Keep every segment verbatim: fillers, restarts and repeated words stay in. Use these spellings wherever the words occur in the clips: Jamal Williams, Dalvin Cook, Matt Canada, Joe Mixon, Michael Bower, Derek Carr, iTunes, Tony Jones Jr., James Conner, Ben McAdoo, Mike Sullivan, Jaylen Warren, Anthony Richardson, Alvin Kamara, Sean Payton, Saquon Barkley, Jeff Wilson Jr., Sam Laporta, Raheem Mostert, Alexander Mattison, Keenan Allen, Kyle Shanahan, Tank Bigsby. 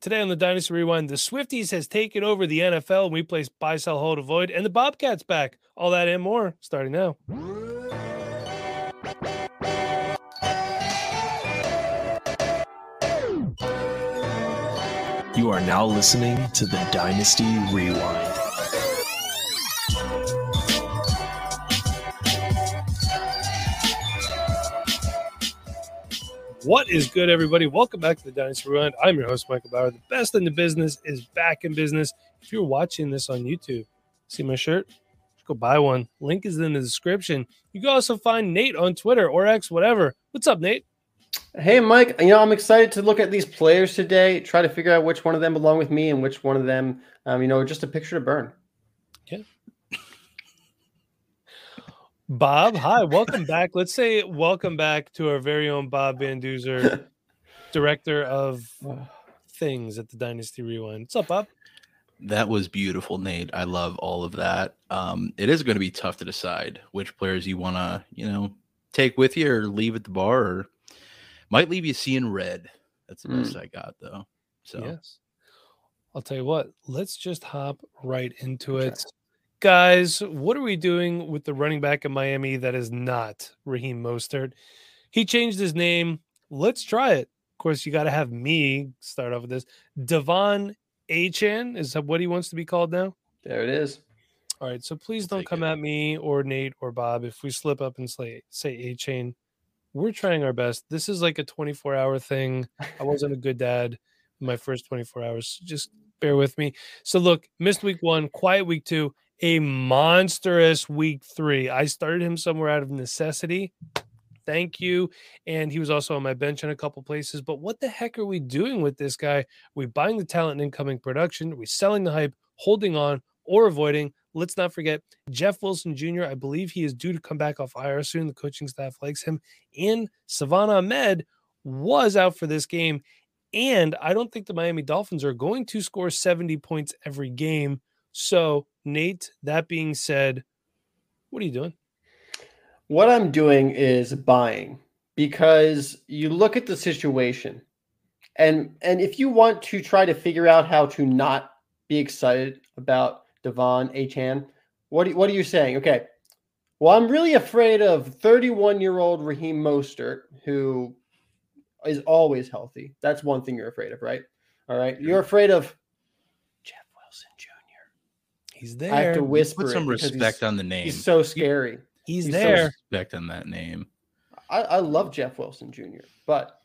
Today on the Dynasty Rewind, the Swifties has taken over the N F L. We place buy, sell, hold, avoid, and the Bobcats back. All that and more starting now. You are now listening to the Dynasty Rewind. What is good, everybody? Welcome back to the Dynasty Rewind. I'm your host, Michael Bower. The best in the business is back in business. If you're watching this on YouTube, see my shirt? Just go buy one. Link is in the description. You can also find Nate on Twitter or X, whatever. What's up, Nate? Hey, Mike. You know, I'm excited to look at these players today, try to figure out which one of them belong with me and which one of them, um, you know, just a picture to burn. Yeah. Bob, hi, welcome back. Let's say welcome back to our very own Bob Van Duser, director of things at the Dynasty Rewind. What's up, Bob? That was beautiful, Nate. I love all of that. Um, it is going to be tough to decide which players you want to, you know, take with you or leave at the bar, or might leave you seeing red. That's the mm. best I got, though. So, yes. I'll tell you what, let's just hop right into it. Okay. Guys, what are we doing with the running back in Miami that is not Raheem Mostert? He changed his name. Let's try it. Of course, you got to have me start off with this. De'Von Achane is what he wants to be called now. There it is. All right, so please don't Take come it. at me or Nate or Bob if we slip up and say Achane. We're trying our best. This is like a twenty-four hour thing. I wasn't a good dad in my first twenty-four hours. Just bear with me. So look, missed week one, quiet week two. A monstrous week three. I started him somewhere out of necessity. Thank you. And he was also on my bench in a couple places. But what the heck are we doing with this guy? Are we buying the talent and incoming production? Are we selling the hype, holding on, or avoiding? Let's not forget Jeff Wilson Junior I believe he is due to come back off I R soon. The coaching staff likes him. And Savannah Ahmed was out for this game. And I don't think the Miami Dolphins are going to score seventy points every game. So, Nate, that being said, what are you doing? What I'm doing is buying, because you look at the situation, and and if you want to try to figure out how to not be excited about De'Von Achane, what do, what are you saying? Okay, well, I'm really afraid of thirty-one-year-old Raheem Mostert, who is always healthy. That's one thing you're afraid of, right? All right, you're afraid of Jeff Wilson Junior He's there. I have to whisper. Put some respect on the name. He's so scary. He's, he's there. So respect on that name. I, I love Jeff Wilson Junior, but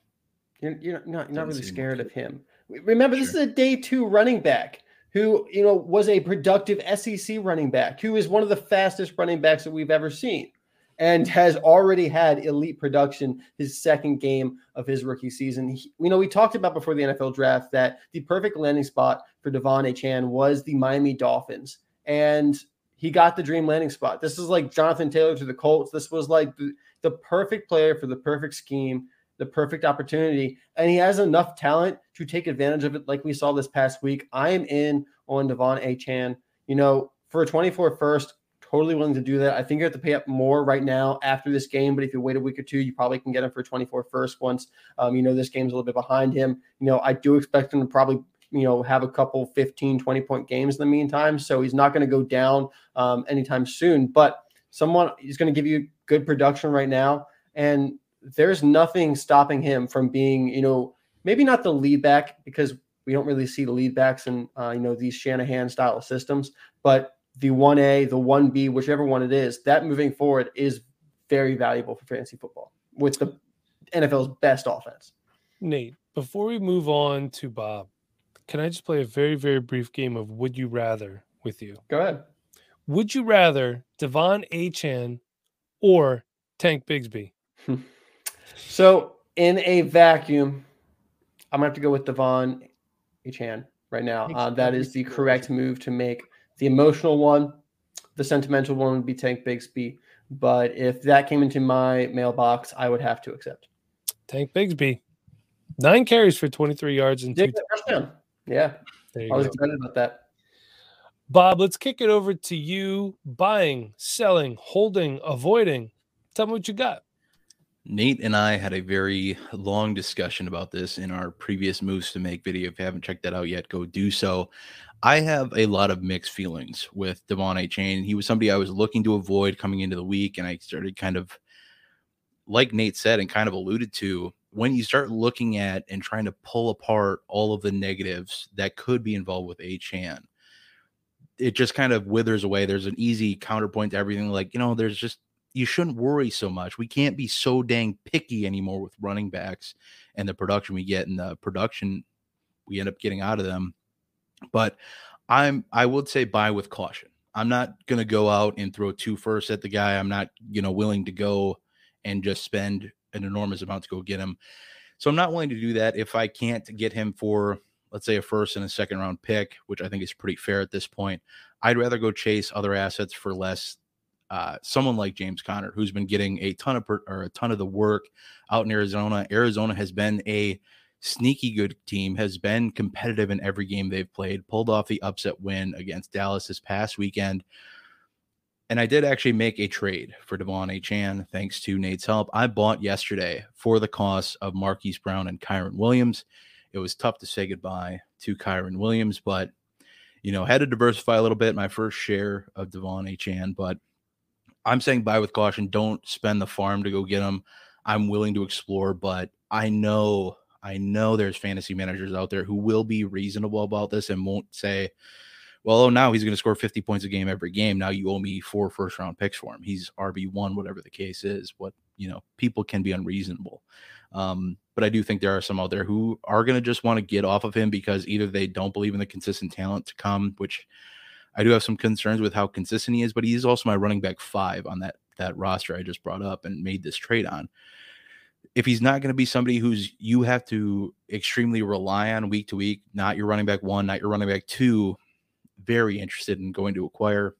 you're, you're not you're not really scared of him. Remember, sure. This is a day two running back who, you know, was a productive S E C running back, who is one of the fastest running backs that we've ever seen, and has already had elite production his second game of his rookie season. He, you know, we talked about before the N F L draft that the perfect landing spot for De'Von Achane was the Miami Dolphins. And he got the dream landing spot. This is like Jonathan Taylor to the Colts. This was like the, the perfect player for the perfect scheme, the perfect opportunity. And he has enough talent to take advantage of it, like we saw this past week. I am in on De'Von Achane. You know, for a twenty-four first, totally willing to do that. I think you have to pay up more right now after this game. But if you wait a week or two, you probably can get him for a twenty-four first once, um, you know, this game's a little bit behind him. You know, I do expect him to probably, you know, have a couple fifteen, twenty point games in the meantime. So he's not going to go down um, anytime soon, but someone is going to give you good production right now. And there's nothing stopping him from being, you know, maybe not the lead back, because we don't really see the lead backs in, uh, you know, these Shanahan style systems, but the one A, the one B, whichever one it is, that moving forward is very valuable for fantasy football with the N F L's best offense. Nate, before we move on to Bob, can I just play a very, very brief game of would you rather with you? Go ahead. Would you rather De'Von Achane or Tank Bigsby? So in a vacuum, I'm going to have to go with De'Von Achane right now. Uh, that is the correct move to make. The emotional one, the sentimental one would be Tank Bigsby. But if that came into my mailbox, I would have to accept Tank Bigsby. Nine carries for twenty-three yards and two touchdowns. Yeah, I was excited about that. Bob, let's kick it over to you. Buying, selling, holding, avoiding. Tell me what you got. Nate and I had a very long discussion about this in our previous moves to make video. If you haven't checked that out yet, go do so. I have a lot of mixed feelings with De'Von Achane. He was somebody I was looking to avoid coming into the week, and I started kind of, like Nate said and kind of alluded to, when you start looking at and trying to pull apart all of the negatives that could be involved with Achane, it just kind of withers away. There's an easy counterpoint to everything. Like, you know, there's just, you shouldn't worry so much. We can't be so dang picky anymore with running backs and the production we get and the production we end up getting out of them. But I'm, I would say buy with caution. I'm not going to go out and throw two firsts at the guy. I'm not, you know, willing to go and just spend an enormous amount to go get him. So I'm not willing to do that. If I can't get him for, let's say, a first and a second round pick, which I think is pretty fair at this point, I'd rather go chase other assets for less. Uh, someone like James Conner, who's been getting a ton of per, or a ton of the work out in Arizona. Arizona has been a sneaky good team, has been competitive in every game they've played, pulled off the upset win against Dallas this past weekend. And I did actually make a trade for De'Von Achane, thanks to Nate's help. I bought yesterday for the cost of Marquise Brown and Kyren Williams. It was tough to say goodbye to Kyren Williams, but, you know, had to diversify a little bit. My first share of De'Von Achane, but I'm saying buy with caution. Don't spend the farm to go get them. I'm willing to explore, but I know, I know there's fantasy managers out there who will be reasonable about this and won't say, well, oh, now he's going to score fifty points a game every game. Now you owe me four first round picks for him. He's R B one, whatever the case is. What, you know, people can be unreasonable. Um, but I do think there are some out there who are going to just want to get off of him because either they don't believe in the consistent talent to come, which I do have some concerns with how consistent he is, but he's also my running back five on that, that roster I just brought up and made this trade on. If he's not going to be somebody who's you have to extremely rely on week to week, not your running back one, not your running back two, very interested in going to acquire.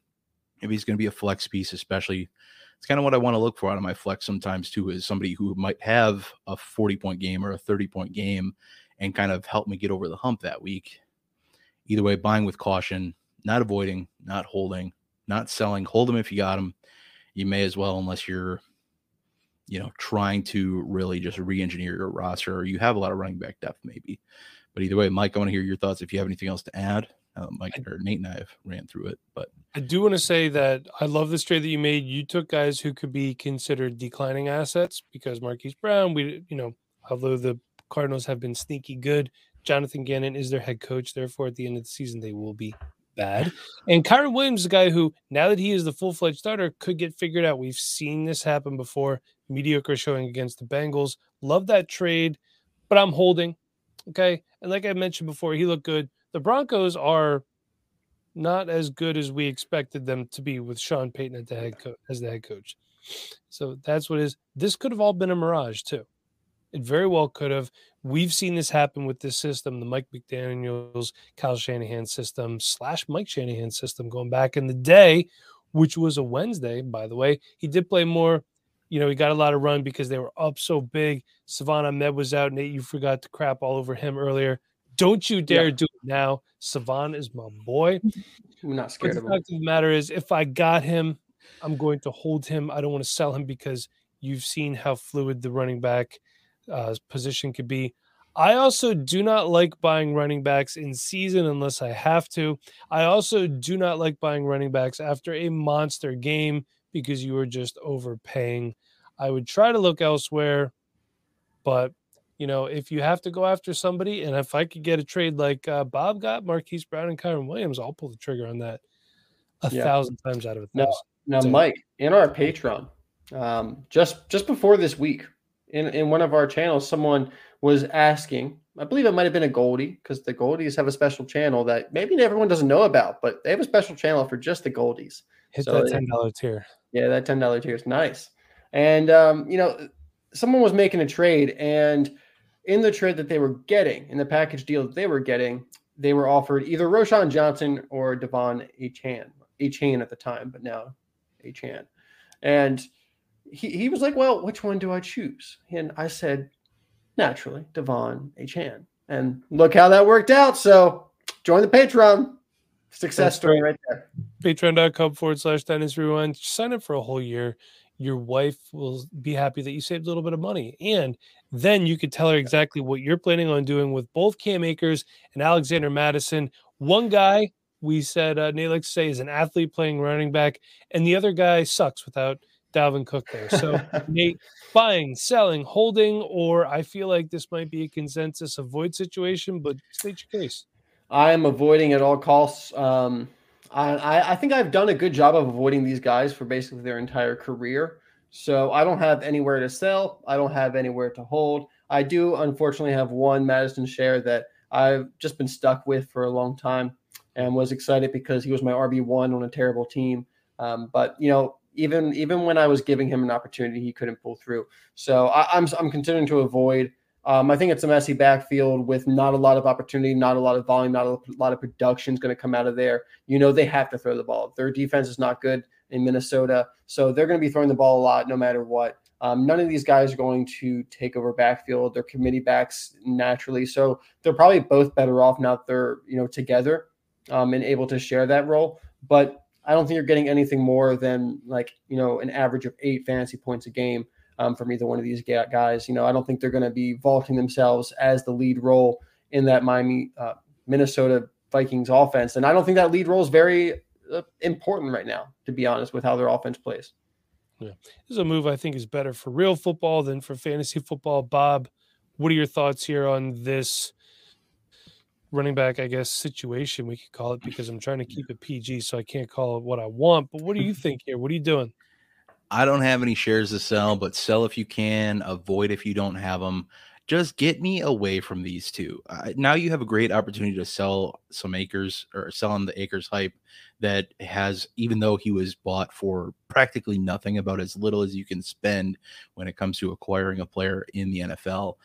If he's going to be a flex piece, especially, it's kind of what I want to look for out of my flex sometimes too, is somebody who might have a forty-point game or a thirty-point game and kind of help me get over the hump that week. Either way, buying with caution. Not avoiding, not holding, not selling. Hold them if you got them. You may as well, unless you're, you know, trying to really just re-engineer your roster or you have a lot of running back depth maybe. But either way, Mike, I want to hear your thoughts if you have anything else to add. Uh, Mike or Nate and I have ran through it. But I do want to say that I love this trade that you made. You took guys who could be considered declining assets because Marquise Brown, we, you know, although the Cardinals have been sneaky good, Jonathan Gannon is their head coach. Therefore, at the end of the season, they will be bad. And Kyren Williams is a guy who, now that he is the full-fledged starter, could get figured out. We've seen this happen before. Mediocre showing against the Bengals. Love that trade, but I'm holding. Okay. And like I mentioned before, he looked good. The Broncos are not as good as we expected them to be with Sean Payton at the head co- as the head coach. So that's what it is. This could have all been a mirage too. It very well could have. We've seen this happen with this system, the Mike McDaniels, Kyle Shanahan system slash Mike Shanahan system going back in the day, which was a Wednesday, by the way. He did play more. You know, he got a lot of run because they were up so big. Savannah Ahmed was out. Nate, you forgot to crap all over him earlier. Don't you dare yeah. do it now. Savannah is my boy. We're not scared of him. The fact of the matter is, if I got him, I'm going to hold him. I don't want to sell him because you've seen how fluid the running back Uh, position could be. I also do not like buying running backs in season unless I have to. I also do not like buying running backs after a monster game because you are just overpaying. I would try to look elsewhere, but you know, if you have to go after somebody, and if I could get a trade like uh, Bob got Marquise Brown and Kyren Williams, I'll pull the trigger on that a yeah. thousand times out of a thousand. Now, now Mike, in our Patreon, um, just just before this week, In, in one of our channels, someone was asking, I believe it might have been a Goldie, because the Goldies have a special channel that maybe everyone doesn't know about, but they have a special channel for just the Goldies. Hit so that ten dollars it, tier. Yeah, that ten dollars tier is nice. And, um, you know, someone was making a trade, and in the trade that they were getting, in the package deal that they were getting, they were offered either Roschon Johnson or De'Von Achane, Achane at the time, but now Achane. And He he was like, well, which one do I choose? And I said, naturally, De'Von Achane. And look how that worked out. So join the Patreon. Success That's story right, right there. Patreon dot com forward slash Dynasty Rewind. Sign up for a whole year. Your wife will be happy that you saved a little bit of money. And then you could tell her exactly what you're planning on doing with both Cam Akers and Alexander Mattison. One guy we said, uh, Nate likes to say, is an athlete playing running back, and the other guy sucks without Dalvin Cook there. So, Nate, buying, selling, holding, or I feel like this might be a consensus avoid situation, but state your case. I am avoiding at all costs. Um, I, I think I've done a good job of avoiding these guys for basically their entire career. So I don't have anywhere to sell. I don't have anywhere to hold. I do, unfortunately, have one Madison share that I've just been stuck with for a long time and was excited because he was my R B one on a terrible team. Um, but, you know, even even when I was giving him an opportunity, he couldn't pull through. So I, I'm, I'm continuing to avoid. Um, I think it's a messy backfield with not a lot of opportunity, not a lot of volume, not a lot of production is going to come out of there. You know, they have to throw the ball. Their defense is not good in Minnesota, so they're going to be throwing the ball a lot no matter what. Um, none of these guys are going to take over backfield. They're committee backs naturally, so they're probably both better off now that they're, you know, together um, and able to share that role. But I don't think you're getting anything more than, like, you know, an average of eight fantasy points a game. Um, from either one of these guys. You know, I don't think they're going to be vaulting themselves as the lead role in that Miami, uh, Minnesota Vikings offense. And I don't think that lead role is very uh, important right now, to be honest, with how their offense plays. Yeah. This is a move I think is better for real football than for fantasy football. Bob, what are your thoughts here on this running back, I guess, situation we could call it, because I'm trying to keep it P G, so I can't call it what I want. But what do you think here? What are you doing? I don't have any shares to sell, but sell if you can, avoid if you don't have them. Just get me away from these two. Uh, now you have a great opportunity to sell some Acres or sell him the Acres hype that has, even though he was bought for practically nothing, about as little as you can spend when it comes to acquiring a player in the N F L.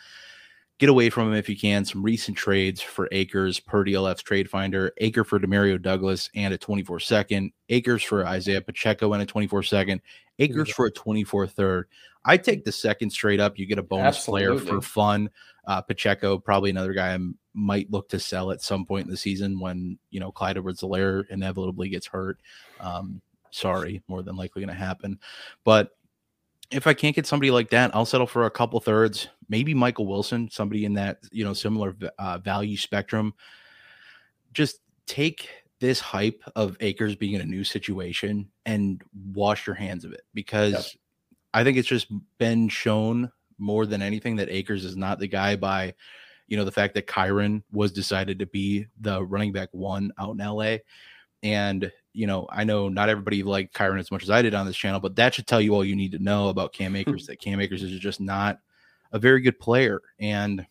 Get away from him if you can. Some recent trades for Akers per D L F's Trade Finder. Acre for Demario Douglas and a twenty-four second. Akers for Isaiah Pacheco and a twenty-four second. Akers yeah. for a twenty-four third. I take the second straight up. You get a bonus Absolutely. player for fun. Uh, Pacheco, probably another guy I might look to sell at some point in the season when, you know, Clyde Edwards-Helaire inevitably gets hurt. Um, sorry, more than likely going to happen. But if I can't get somebody like that, I'll settle for a couple thirds, maybe Michael Wilson, somebody in that, you know, similar uh, value spectrum. Just take this hype of Akers being in a new situation and wash your hands of it, because yep. I think it's just been shown more than anything that Akers is not the guy by, you know, the fact that Kyren was decided to be the running back one out in L A. And, you know, I know not everybody liked Kyren as much as I did on this channel, but that should tell you all you need to know about Cam Akers, that Cam Akers is just not a very good player. And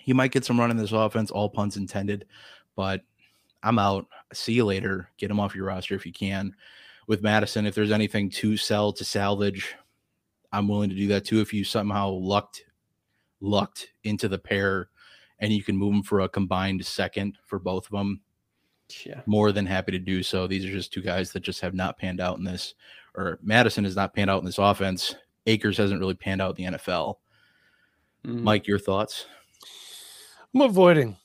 he might get some run in this offense, all puns intended, but I'm out. See you later. Get him off your roster if you can. With Madison, if there's anything to sell, to salvage, I'm willing to do that too. If you somehow lucked, lucked into the pair and you can move them for a combined second for both of them, yeah, more than happy to do so. These are just two guys that just have not panned out in this, or Madison has not panned out in this offense. Akers hasn't really panned out in the N F L. Mm. Mike, your thoughts? I'm avoiding.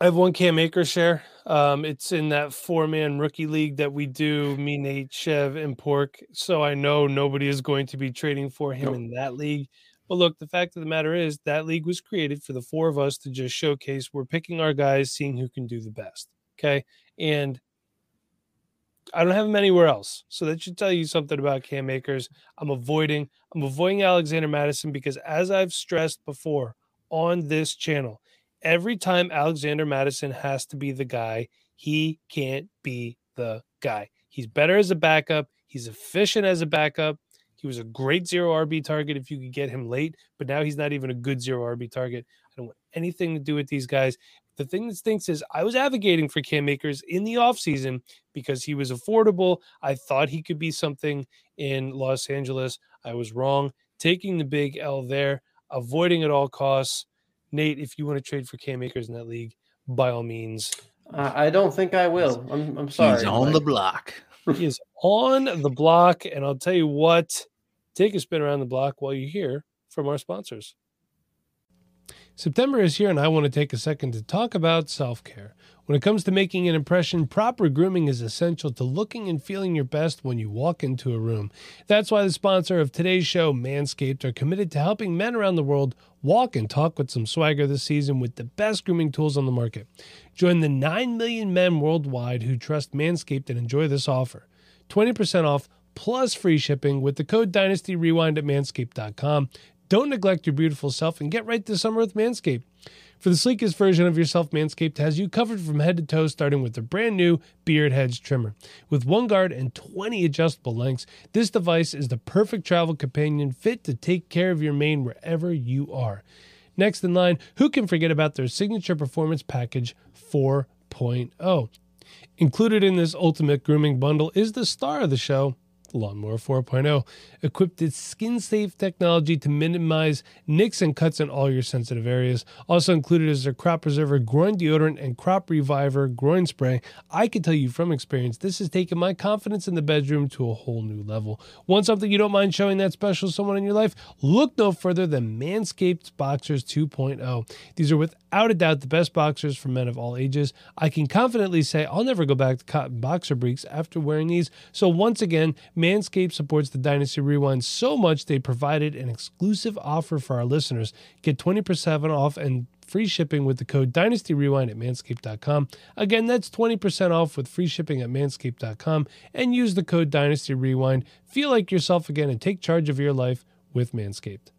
I have one Cam Akers share. Um, it's in that four-man rookie league that we do, me, Nate, Chev, and Pork. So I know nobody is going to be trading for him nope. in that league. But look, the fact of the matter is that league was created for the four of us to just showcase. We're picking our guys, seeing who can do the best. Okay, and I don't have him anywhere else. So that should tell you something about Cam Akers. I'm avoiding. I'm avoiding Alexander Mattison because, as I've stressed before on this channel, every time Alexander Mattison has to be the guy, he can't be the guy. He's better as a backup. He's efficient as a backup. He was a great zero R B target if you could get him late, but now he's not even a good zero R B target. I don't want anything to do with these guys. The thing that stinks is I was advocating for Cam Akers in the offseason because he was affordable. I thought he could be something in Los Angeles. I was wrong. Taking the big L there, avoiding at all costs. Nate, if you want to trade for Cam Akers in that league, by all means. I don't think I will. I'm, I'm sorry. He's on Mike. the block. He is on the block, and I'll tell you what, take a spin around the block while you hear from our sponsors. September is here, and I want to take a second to talk about self-care. When it comes to making an impression, proper grooming is essential to looking and feeling your best when you walk into a room. That's why the sponsor of today's show, Manscaped, are committed to helping men around the world walk and talk with some swagger this season with the best grooming tools on the market. Join the nine million men worldwide who trust Manscaped and enjoy this offer. twenty percent off plus free shipping with the code DynastyRewind at manscaped dot com. Don't neglect your beautiful self and get right this summer with Manscaped. For the sleekest version of yourself, Manscaped has you covered from head to toe, starting with their brand new Beard Hedge trimmer. With one guard and twenty adjustable lengths, this device is the perfect travel companion fit to take care of your mane wherever you are. Next in line, who can forget about their signature performance package four point oh? Included in this ultimate grooming bundle is the star of the show, the Lawnmower four point oh, equipped with skin-safe technology to minimize nicks and cuts in all your sensitive areas. Also included is their Crop Preserver, Groin Deodorant, and Crop Reviver Groin Spray. I can tell you from experience, this has taken my confidence in the bedroom to a whole new level. Want something you don't mind showing that special someone in your life? Look no further than Manscaped Boxers two point oh. These are without a doubt the best boxers for men of all ages. I can confidently say I'll never go back to cotton boxer briefs after wearing these. So once again, Manscaped supports the Dynasty Rewind so much they provided an exclusive offer for our listeners. Get twenty percent off and free shipping with the code DynastyRewind at manscaped dot com. Again, that's twenty percent off with free shipping at manscaped dot com and use the code DynastyRewind. Feel like yourself again and take charge of your life with Manscaped.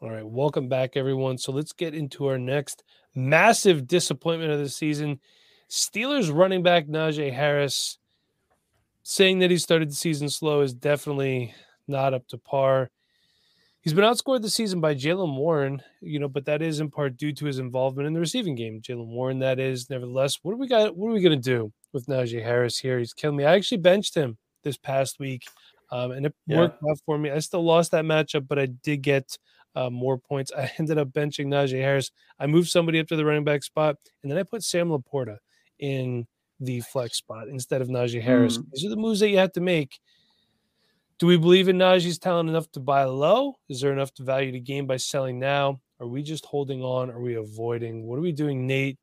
All right, welcome back, everyone. So let's get into our next massive disappointment of the season. Steelers running back Najee Harris. Saying that he started the season slow is definitely not up to par. He's been outscored this season by Jaylen Warren, you know, but that is in part due to his involvement in the receiving game. Jaylen Warren, that is. Nevertheless, what do we got? What are we going to do with Najee Harris here? He's killing me. I actually benched him this past week, um, and it yeah. worked out for me. I still lost that matchup, but I did get uh, more points. I ended up benching Najee Harris. I moved somebody up to the running back spot, and then I put Sam Laporta in the flex spot instead of Najee Harris. Mm. These are the moves that you have to make. Do we believe in Najee's talent enough to buy low? Is there enough value to gain by selling now? Are we just holding on? Are we avoiding? What are we doing, Nate?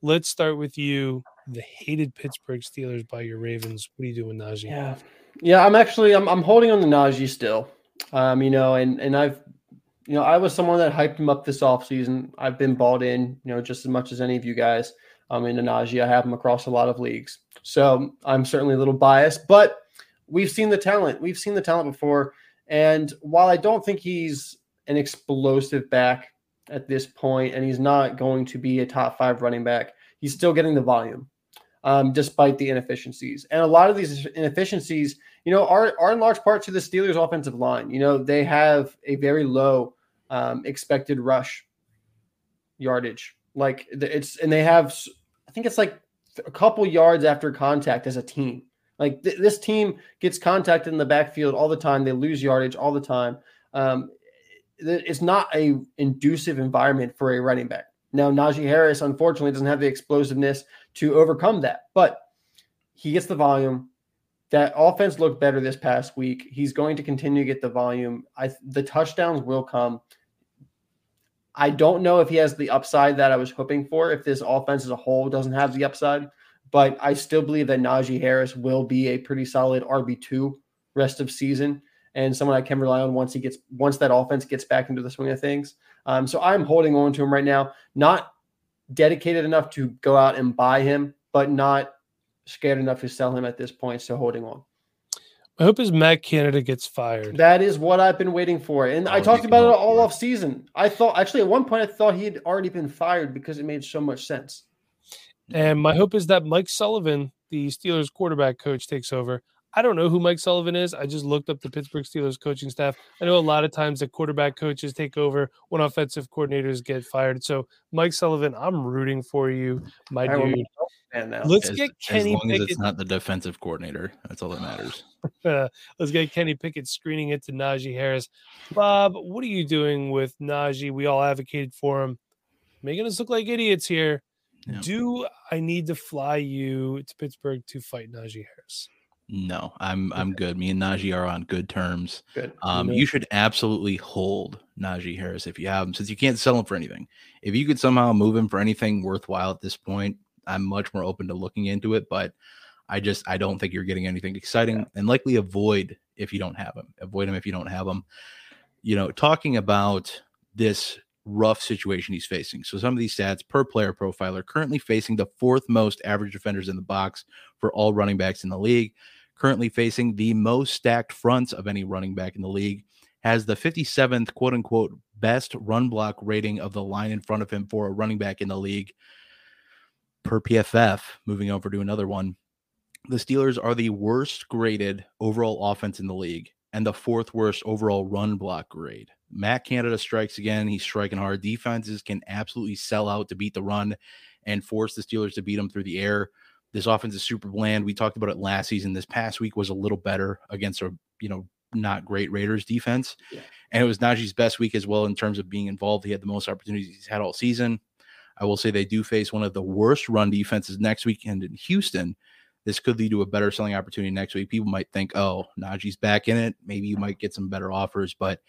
Let's start with you, the hated Pittsburgh Steelers by your Ravens. What do you do with Najee? Yeah, yeah. I'm actually I'm I'm holding on to Najee still. Um, you know, and and I've you know I was someone that hyped him up this offseason. I've been bought in, you know, just as much as any of you guys. I'm into Najee. I have him across a lot of leagues. So I'm certainly a little biased, but we've seen the talent. We've seen the talent before. And while I don't think he's an explosive back at this point, and he's not going to be a top five running back, he's still getting the volume um, despite the inefficiencies. And a lot of these inefficiencies, you know, are, are in large part to the Steelers' offensive line. You know, they have a very low um, expected rush yardage. Like it's, and they have, I think it's like a couple yards after contact as a team. Like th- this team gets contacted in the backfield all the time. They lose yardage all the time. Um, it's not a inducive environment for a running back. Now, Najee Harris, unfortunately, doesn't have the explosiveness to overcome that, but he gets the volume. That offense looked better this past week. He's going to continue to get the volume. I, the touchdowns will come. I don't know if he has the upside that I was hoping for, if this offense as a whole doesn't have the upside, but I still believe that Najee Harris will be a pretty solid R B two rest of season and someone I can rely on once he gets, once that offense gets back into the swing of things. Um, so I'm holding on to him right now, not dedicated enough to go out and buy him, but not scared enough to sell him at this point. So holding on. My hope is Matt Canada gets fired. That is what I've been waiting for. And oh, I talked about it all off season. I thought, actually, at one point, I thought he had already been fired because it made so much sense. And my hope is that Mike Sullivan, the Steelers quarterback coach, takes over. I don't know who Mike Sullivan is. I just looked up the Pittsburgh Steelers coaching staff. I know a lot of times the quarterback coaches take over when offensive coordinators get fired. So, Mike Sullivan, I'm rooting for you, my I dude. Let's as, get Kenny as long Pickett. As it's not the defensive coordinator. That's all that matters. Let's get Kenny Pickett screening it to Najee Harris. Bob, what are you doing with Najee? We all advocated for him. Making us look like idiots here. Yeah. Do I need to fly you to Pittsburgh to fight Najee Harris? No, I'm I'm okay. good. Me and Najee are on good terms. Good. Um, you, know. you should absolutely hold Najee Harris if you have him, since you can't sell him for anything. If you could somehow move him for anything worthwhile at this point, I'm much more open to looking into it. But I just I don't think you're getting anything exciting, yeah. and likely avoid if you don't have him. Avoid him if you don't have him. You know, talking about this rough situation he's facing. So some of these stats per player profile are currently facing the fourth most average defenders in the box for all running backs in the league. Currently facing the most stacked fronts of any running back in the league, has the fifty-seventh quote unquote best run block rating of the line in front of him for a running back in the league per P F F. Moving over to another one. The Steelers are the worst graded overall offense in the league and the fourth worst overall run block grade. Matt Canada strikes again. He's striking hard. Defenses can absolutely sell out to beat the run and force the Steelers to beat them through the air. This offense is super bland. We talked about it last season. This past week was a little better against a, you know, not great Raiders defense. Yeah. And it was Najee's best week as well in terms of being involved. He had the most opportunities he's had all season. I will say they do face one of the worst run defenses next weekend in Houston. This could lead to a better selling opportunity next week. People might think, oh, Najee's back in it. Maybe you might get some better offers. But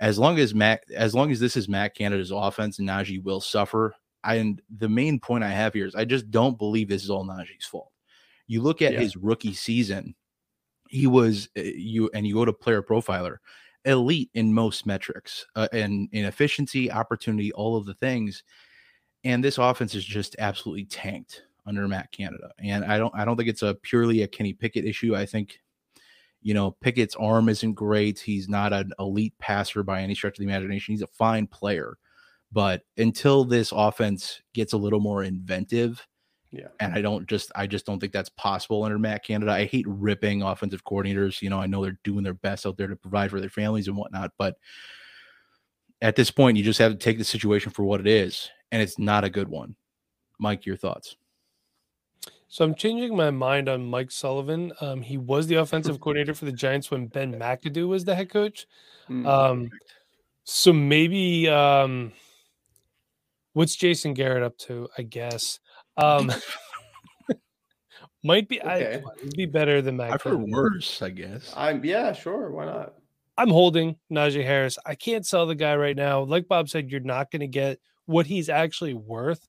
as long as Matt, as long as this is Matt Canada's offense, Najee will suffer. I, and the main point I have here is I just don't believe this is all Najee's fault. You look at yeah. his rookie season, he was you and you go to player profiler, elite in most metrics, uh, and in efficiency, opportunity, all of the things. And this offense is just absolutely tanked under Matt Canada. And I don't I don't think it's a purely a Kenny Pickett issue. I think, you know, Pickett's arm isn't great. He's not an elite passer by any stretch of the imagination. He's a fine player. But until this offense gets a little more inventive, yeah. and I don't just I just don't think that's possible under Matt Canada. I hate ripping offensive coordinators. You know, I know they're doing their best out there to provide for their families and whatnot, but at this point, you just have to take the situation for what it is, and it's not a good one. Mike, your thoughts? So I'm changing my mind on Mike Sullivan. Um, he was the offensive coordinator for the Giants when Ben McAdoo was the head coach. Mm-hmm. Um, so maybe um, – what's Jason Garrett up to? I guess um, might be okay. I, it'd be better than Matt. I've heard worse, I guess. I'm yeah, sure. Why not? I'm holding Najee Harris. I can't sell the guy right now. Like Bob said, you're not going to get what he's actually worth.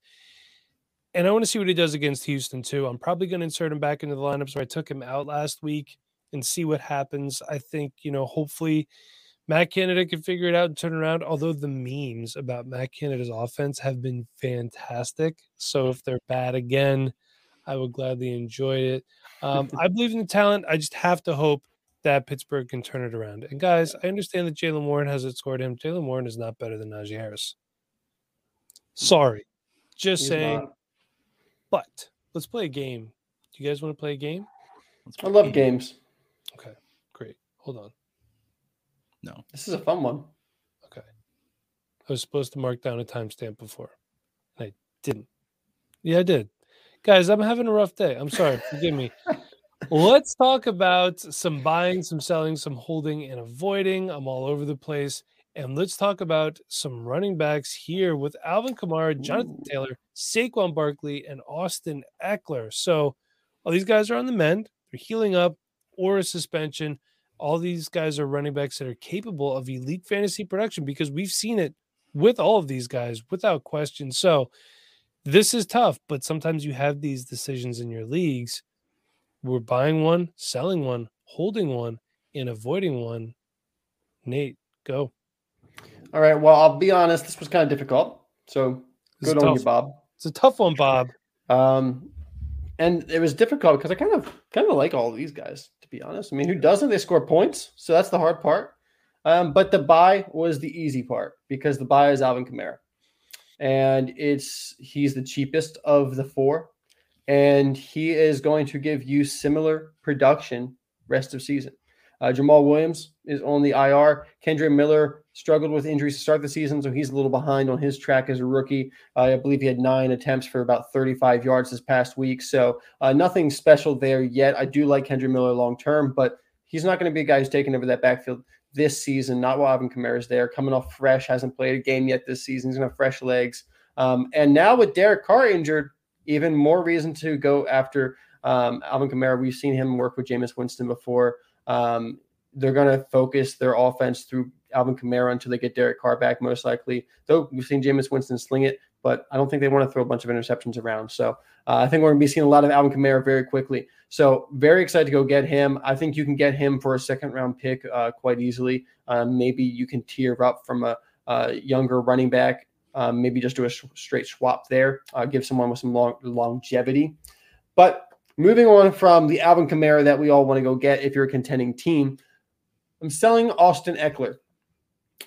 And I want to see what he does against Houston too. I'm probably going to insert him back into the lineups where I took him out last week and see what happens. I think you know, hopefully. Matt Canada can figure it out and turn around, although the memes about Matt Canada's offense have been fantastic. So if they're bad again, I would gladly enjoy it. Um, I believe in the talent. I just have to hope that Pittsburgh can turn it around. And, guys, I understand that Jaylen Warren hasn't scored him. Jaylen Warren is not better than Najee Harris. Sorry. Just He's saying. Not. But let's play a game. Do you guys want to play a game? I love game. games. Okay, great. Hold on. No. This is a fun one. Okay. I was supposed to mark down a timestamp before. I didn't. Yeah, I did. Guys, I'm having a rough day. I'm sorry. Forgive me. Let's talk about some buying, some selling, some holding, and avoiding. I'm all over the place. And let's talk about some running backs here with Alvin Kamara, Jonathan Ooh. Taylor, Saquon Barkley, and Austin Ekeler. So all these guys are on the mend. They're healing up or a suspension. All these guys are running backs that are capable of elite fantasy production because we've seen it with all of these guys without question. So this is tough, but sometimes you have these decisions in your leagues. We're buying one, selling one, holding one, and avoiding one. Nate, go. All right. Well, I'll be honest. This was kind of difficult. So good on you, Bob. It's a tough one, Bob. Um, and it was difficult because I kind of kind of like all of these guys. Be honest. I mean, who doesn't? They score points. So that's the hard part. Um, but the buy was the easy part because the buy is Alvin Kamara. And it's he's the cheapest of the four. And he is going to give you similar production rest of season. Uh, Jamal Williams is on the I R. Kendrick Miller struggled with injuries to start the season, so he's a little behind on his track as a rookie. Uh, I believe he had nine attempts for about thirty-five yards this past week, so uh, nothing special there yet. I do like Kendrick Miller long-term, but he's not going to be a guy who's taking over that backfield this season, not while Alvin Kamara's there. Coming off fresh, hasn't played a game yet this season. He's going to have fresh legs. Um, and now with Derek Carr injured, even more reason to go after Um, Alvin Kamara, we've seen him work with Jameis Winston before. Um, they're going to focus their offense through Alvin Kamara until they get Derek Carr back, most likely. Though we've seen Jameis Winston sling it, but I don't think they want to throw a bunch of interceptions around. So uh, I think we're going to be seeing a lot of Alvin Kamara very quickly. So very excited to go get him. I think you can get him for a second-round pick uh, quite easily. Um, maybe you can tier up from a, a younger running back. Um, maybe just do a sh- straight swap there. Uh, give someone with some long- longevity. But moving on from the Alvin Kamara that we all want to go get if you're a contending team, I'm selling Austin Ekeler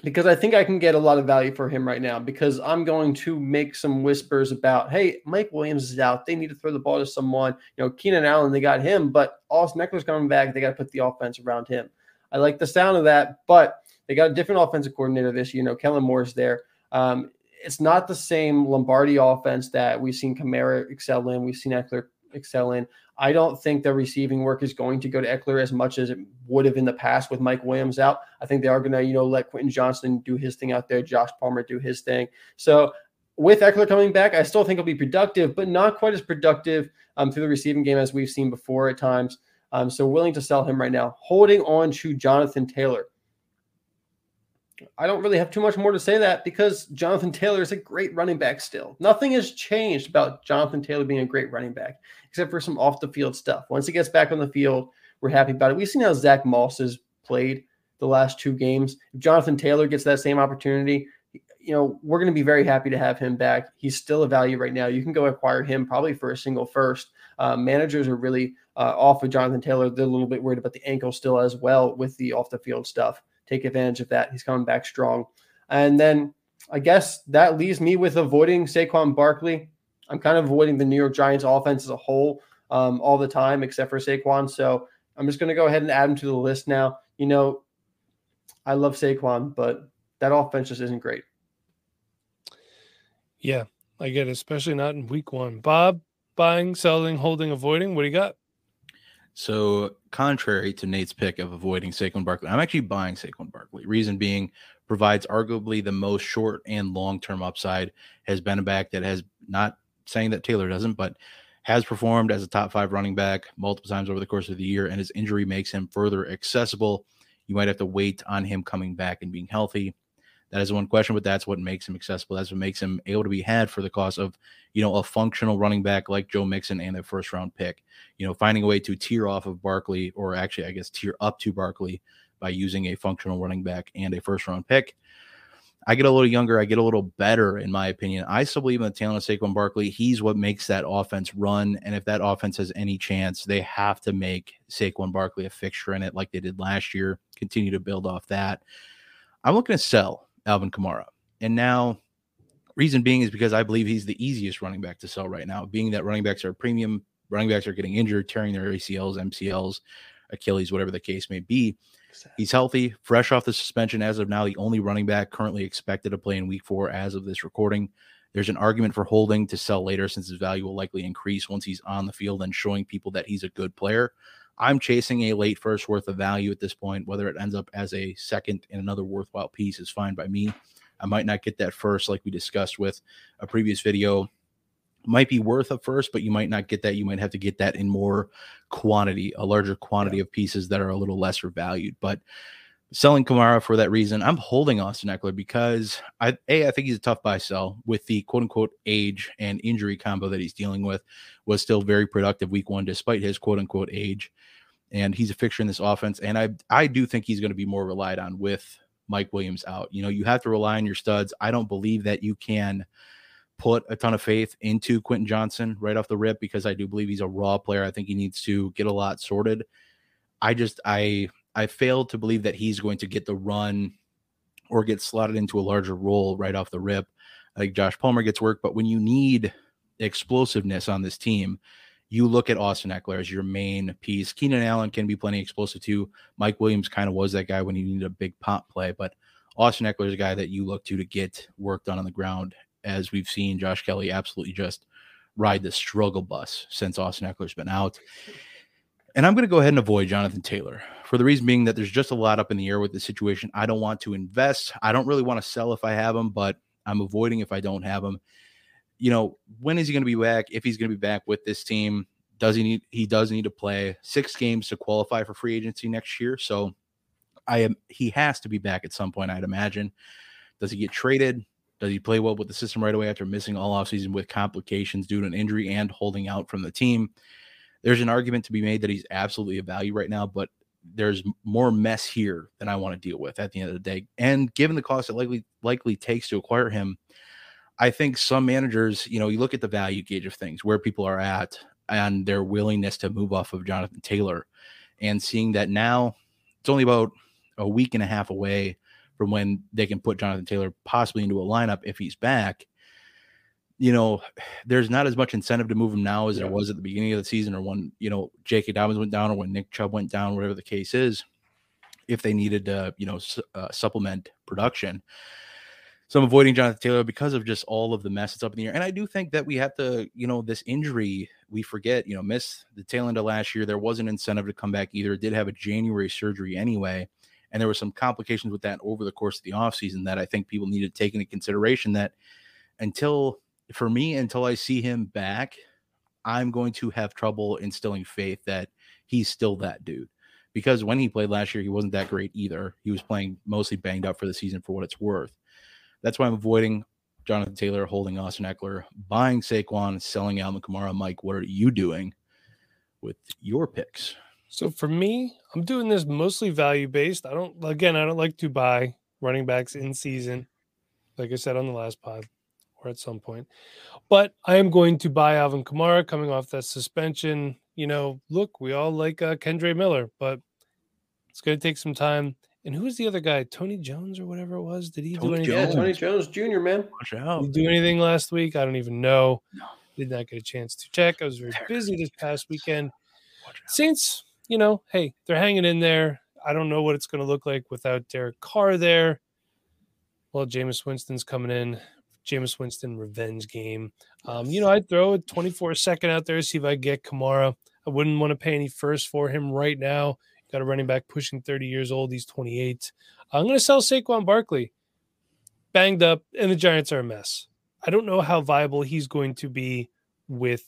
because I think I can get a lot of value for him right now because I'm going to make some whispers about, hey, Mike Williams is out. They need to throw the ball to someone. You know, Keenan Allen, they got him, but Austin Ekeler's coming back. They got to put the offense around him. I like the sound of that, but they got a different offensive coordinator this year. You know, Kellen Moore's there. Um, it's not the same Lombardi offense that we've seen Kamara excel in. We've seen Ekeler excel in. I don't think the receiving work is going to go to Ekeler as much as it would have in the past with Mike Williams out. I think they are going to, you know, let Quentin Johnson do his thing out there, Josh Palmer do his thing. So with Ekeler coming back, I still think he'll be productive, but not quite as productive um, through the receiving game as we've seen before at times. Um, so willing to sell him right now. Holding on to Jonathan Taylor. I don't really have too much more to say that because Jonathan Taylor is a great running back still. Nothing has changed about Jonathan Taylor being a great running back, except for some off the field stuff. Once he gets back on the field, we're happy about it. We've seen how Zach Moss has played the last two games. If Jonathan Taylor gets that same opportunity, you know, we're going to be very happy to have him back. He's still a value right now. You can go acquire him probably for a single first. Uh, managers are really uh, off of Jonathan Taylor. They're a little bit worried about the ankle still as well with the off the field stuff. Take advantage of that. He's coming back strong. And then I guess that leaves me with avoiding Saquon Barkley. I'm kind of avoiding the New York Giants offense as a whole um, all the time, except for Saquon. So I'm just going to go ahead and add him to the list now. You know, I love Saquon, but that offense just isn't great. Yeah, I get it, especially not in week one. Bob, buying, selling, holding, avoiding. What do you got? So contrary to Nate's pick of avoiding Saquon Barkley, I'm actually buying Saquon Barkley. Reason being, provides arguably the most short and long-term upside, has been a back that has, not saying that Taylor doesn't, but has performed as a top five running back multiple times over the course of the year, and his injury makes him further accessible. You might have to wait on him coming back and being healthy. That is one question, but that's what makes him accessible. That's what makes him able to be had for the cost of, you know, a functional running back like Joe Mixon and a first round pick. You know, finding a way to tier off of Barkley, or actually, I guess, tier up to Barkley by using a functional running back and a first round pick. I get a little younger. I get a little better, in my opinion. I still believe in the talent of Saquon Barkley. He's what makes that offense run. And if that offense has any chance, they have to make Saquon Barkley a fixture in it like they did last year. Continue to build off that. I'm looking to sell Alvin Kamara. And now, reason being is because I believe he's the easiest running back to sell right now, being that running backs are premium, running backs are getting injured, tearing their A C Ls, M C Ls, Achilles, whatever the case may be. Exactly. He's healthy, fresh off the suspension as of now, the only running back currently expected to play in week four as of this recording. There's an argument for holding to sell later since his value will likely increase once he's on the field and showing people that he's a good player. I'm chasing a late first worth of value at this point. Whether it ends up as a second and another worthwhile piece is fine by me. I might not get that first like we discussed with a previous video. Might be worth a first, but you might not get that. You might have to get that in more quantity, a larger quantity yeah. of pieces that are a little lesser valued. But selling Kamara for that reason. I'm holding Austin Ekeler because, I, A, I think he's a tough buy sell with the quote-unquote age and injury combo that he's dealing with. Was still very productive week one despite his quote-unquote age. And he's a fixture in this offense. And I I do think he's going to be more relied on with Mike Williams out. You know, you have to rely on your studs. I don't believe that you can put a ton of faith into Quentin Johnson right off the rip because I do believe he's a raw player. I think he needs to get a lot sorted. I just, I... I failed to believe that he's going to get the run or get slotted into a larger role right off the rip. I think Josh Palmer gets work, but when you need explosiveness on this team, you look at Austin Ekeler as your main piece. Keenan Allen can be plenty explosive too. Mike Williams kind of was that guy when you needed a big pop play, but Austin Ekeler is a guy that you look to to get work done on the ground, as we've seen Josh Kelly absolutely just ride the struggle bus since Austin Ekeler's been out. And I'm going to go ahead and avoid Jonathan Taylor for the reason being that there's just a lot up in the air with the situation. I don't want to invest. I don't really want to sell if I have him, but I'm avoiding if I don't have him. You know, when is he going to be back? If he's going to be back with this team, does he need, he does need to play six games to qualify for free agency next year. So I am, he has to be back at some point, I'd imagine. Does he get traded? Does he play well with the system right away after missing all offseason with complications due to an injury and holding out from the team? There's an argument to be made that he's absolutely a value right now, but there's more mess here than I want to deal with at the end of the day. And given the cost it likely likely takes to acquire him, I think some managers, you know, you look at the value gauge of things, where people are at and their willingness to move off of Jonathan Taylor. And seeing that now it's only about a week and a half away from when they can put Jonathan Taylor possibly into a lineup if he's back, you know, there's not as much incentive to move him now as yeah. there was at the beginning of the season, or when, you know, J K. Dobbins went down, or when Nick Chubb went down, whatever the case is, if they needed to, you know, su- uh, supplement production. So I'm avoiding Jonathan Taylor because of just all of the mess that's up in the air. And I do think that we have to, you know, this injury, we forget, you know, missed the tail end of last year. There wasn't incentive to come back either. It did have a January surgery anyway. And there were some complications with that over the course of the offseason that I think people need to take into consideration, that until, for me, until I see him back, I'm going to have trouble instilling faith that he's still that dude. Because when he played last year, he wasn't that great either. He was playing mostly banged up for the season for what it's worth. That's why I'm avoiding Jonathan Taylor, holding Austin Ekeler, buying Saquon, selling Alvin Kamara. Mike, what are you doing with your picks? So for me, I'm doing this mostly value-based. I don't, again, I don't like to buy running backs in season, like I said on the last pod or at some point. But I am going to buy Alvin Kamara coming off that suspension. You know, look, we all like uh, Kendrick Miller, but it's going to take some time. And who was the other guy? Tony Jones or whatever it was? Did he Tony do anything? Jones. Yeah, Tony Jones Junior, man. Watch out. Did he do anything last week? I don't even know. No. Did not get a chance to check. I was very busy this past weekend. Saints, you know, hey, they're hanging in there. I don't know what it's going to look like without Derek Carr there. Well, Jameis Winston's coming in. Jameis Winston revenge game. Um, you know, I'd throw a twenty-four second out there to see if I could get Kamara. I wouldn't want to pay any first for him right now. Got a running back pushing thirty years old. He's twenty-eight. I'm going to sell Saquon Barkley. Banged up, and the Giants are a mess. I don't know how viable he's going to be with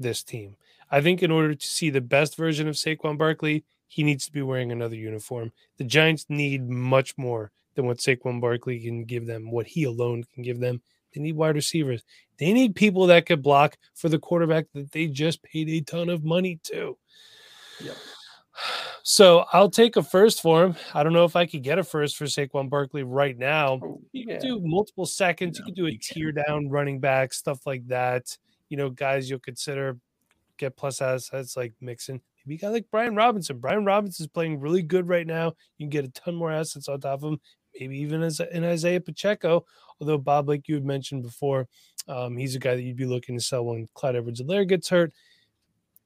this team. I think in order to see the best version of Saquon Barkley, he needs to be wearing another uniform. The Giants need much more than what Saquon Barkley can give them, what he alone can give them. They need wide receivers. They need people that could block for the quarterback that they just paid a ton of money to. Yep. So I'll take a first for him. I don't know if I could get a first for Saquon Barkley right now. Oh, yeah. You can do multiple seconds. No, you can do a tear down running back, stuff like that. You know, guys you'll consider – get plus assets like Mixon. Maybe you got like Brian Robinson. Brian Robinson is playing really good right now. You can get a ton more assets on top of him. Maybe even as in Isaiah Pacheco. Although Bob, like you had mentioned before, um, he's a guy that you'd be looking to sell when Clyde Edwards-Helaire gets hurt.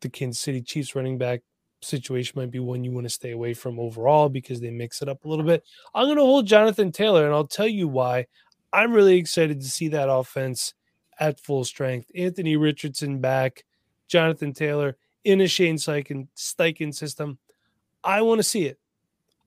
The Kansas City Chiefs running back situation might be one you want to stay away from overall because they mix it up a little bit. I'm going to hold Jonathan Taylor, and I'll tell you why. I'm really excited to see that offense at full strength. Anthony Richardson back. Jonathan Taylor in a Shane Steichen, Steichen system. I want to see it.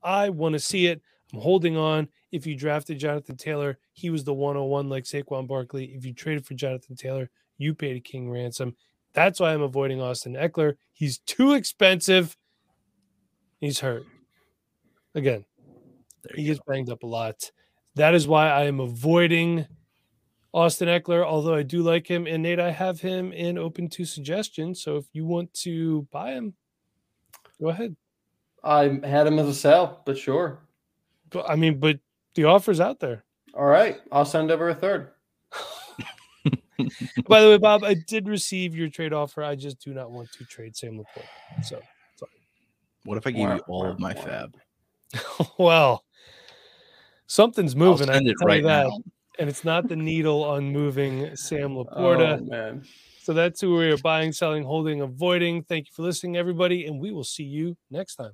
I want to see it. I'm holding on. If you drafted Jonathan Taylor, he was the one oh one like Saquon Barkley. If you traded for Jonathan Taylor, you paid a king ransom. That's why I'm avoiding Austin Ekeler. He's too expensive. He's hurt. Again, he gets banged up a lot. That is why I am avoiding Austin Ekeler, although I do like him. And Nate, I have him in open to suggestions. So if you want to buy him, go ahead. I had him as a sell, but sure. But I mean, but the offer's out there. All right. I'll send over a third. By the way, Bob, I did receive your trade offer. I just do not want to trade Sam Laporta. So sorry. What if I gave wow. you all of my wow. fab? Well, something's moving. I'll send I it right that. now. And it's not the needle on moving Sam Laporta. Oh, man. So that's who we are buying, selling, holding, avoiding. Thank you for listening, everybody. And we will see you next time.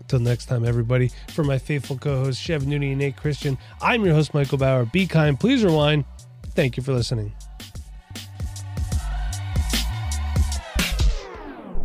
until next time, everybody, for my faithful co-hosts, Chev Nooney and Nate Christian, I'm your host, Michael Bower. Be kind. Please rewind. Thank you for listening.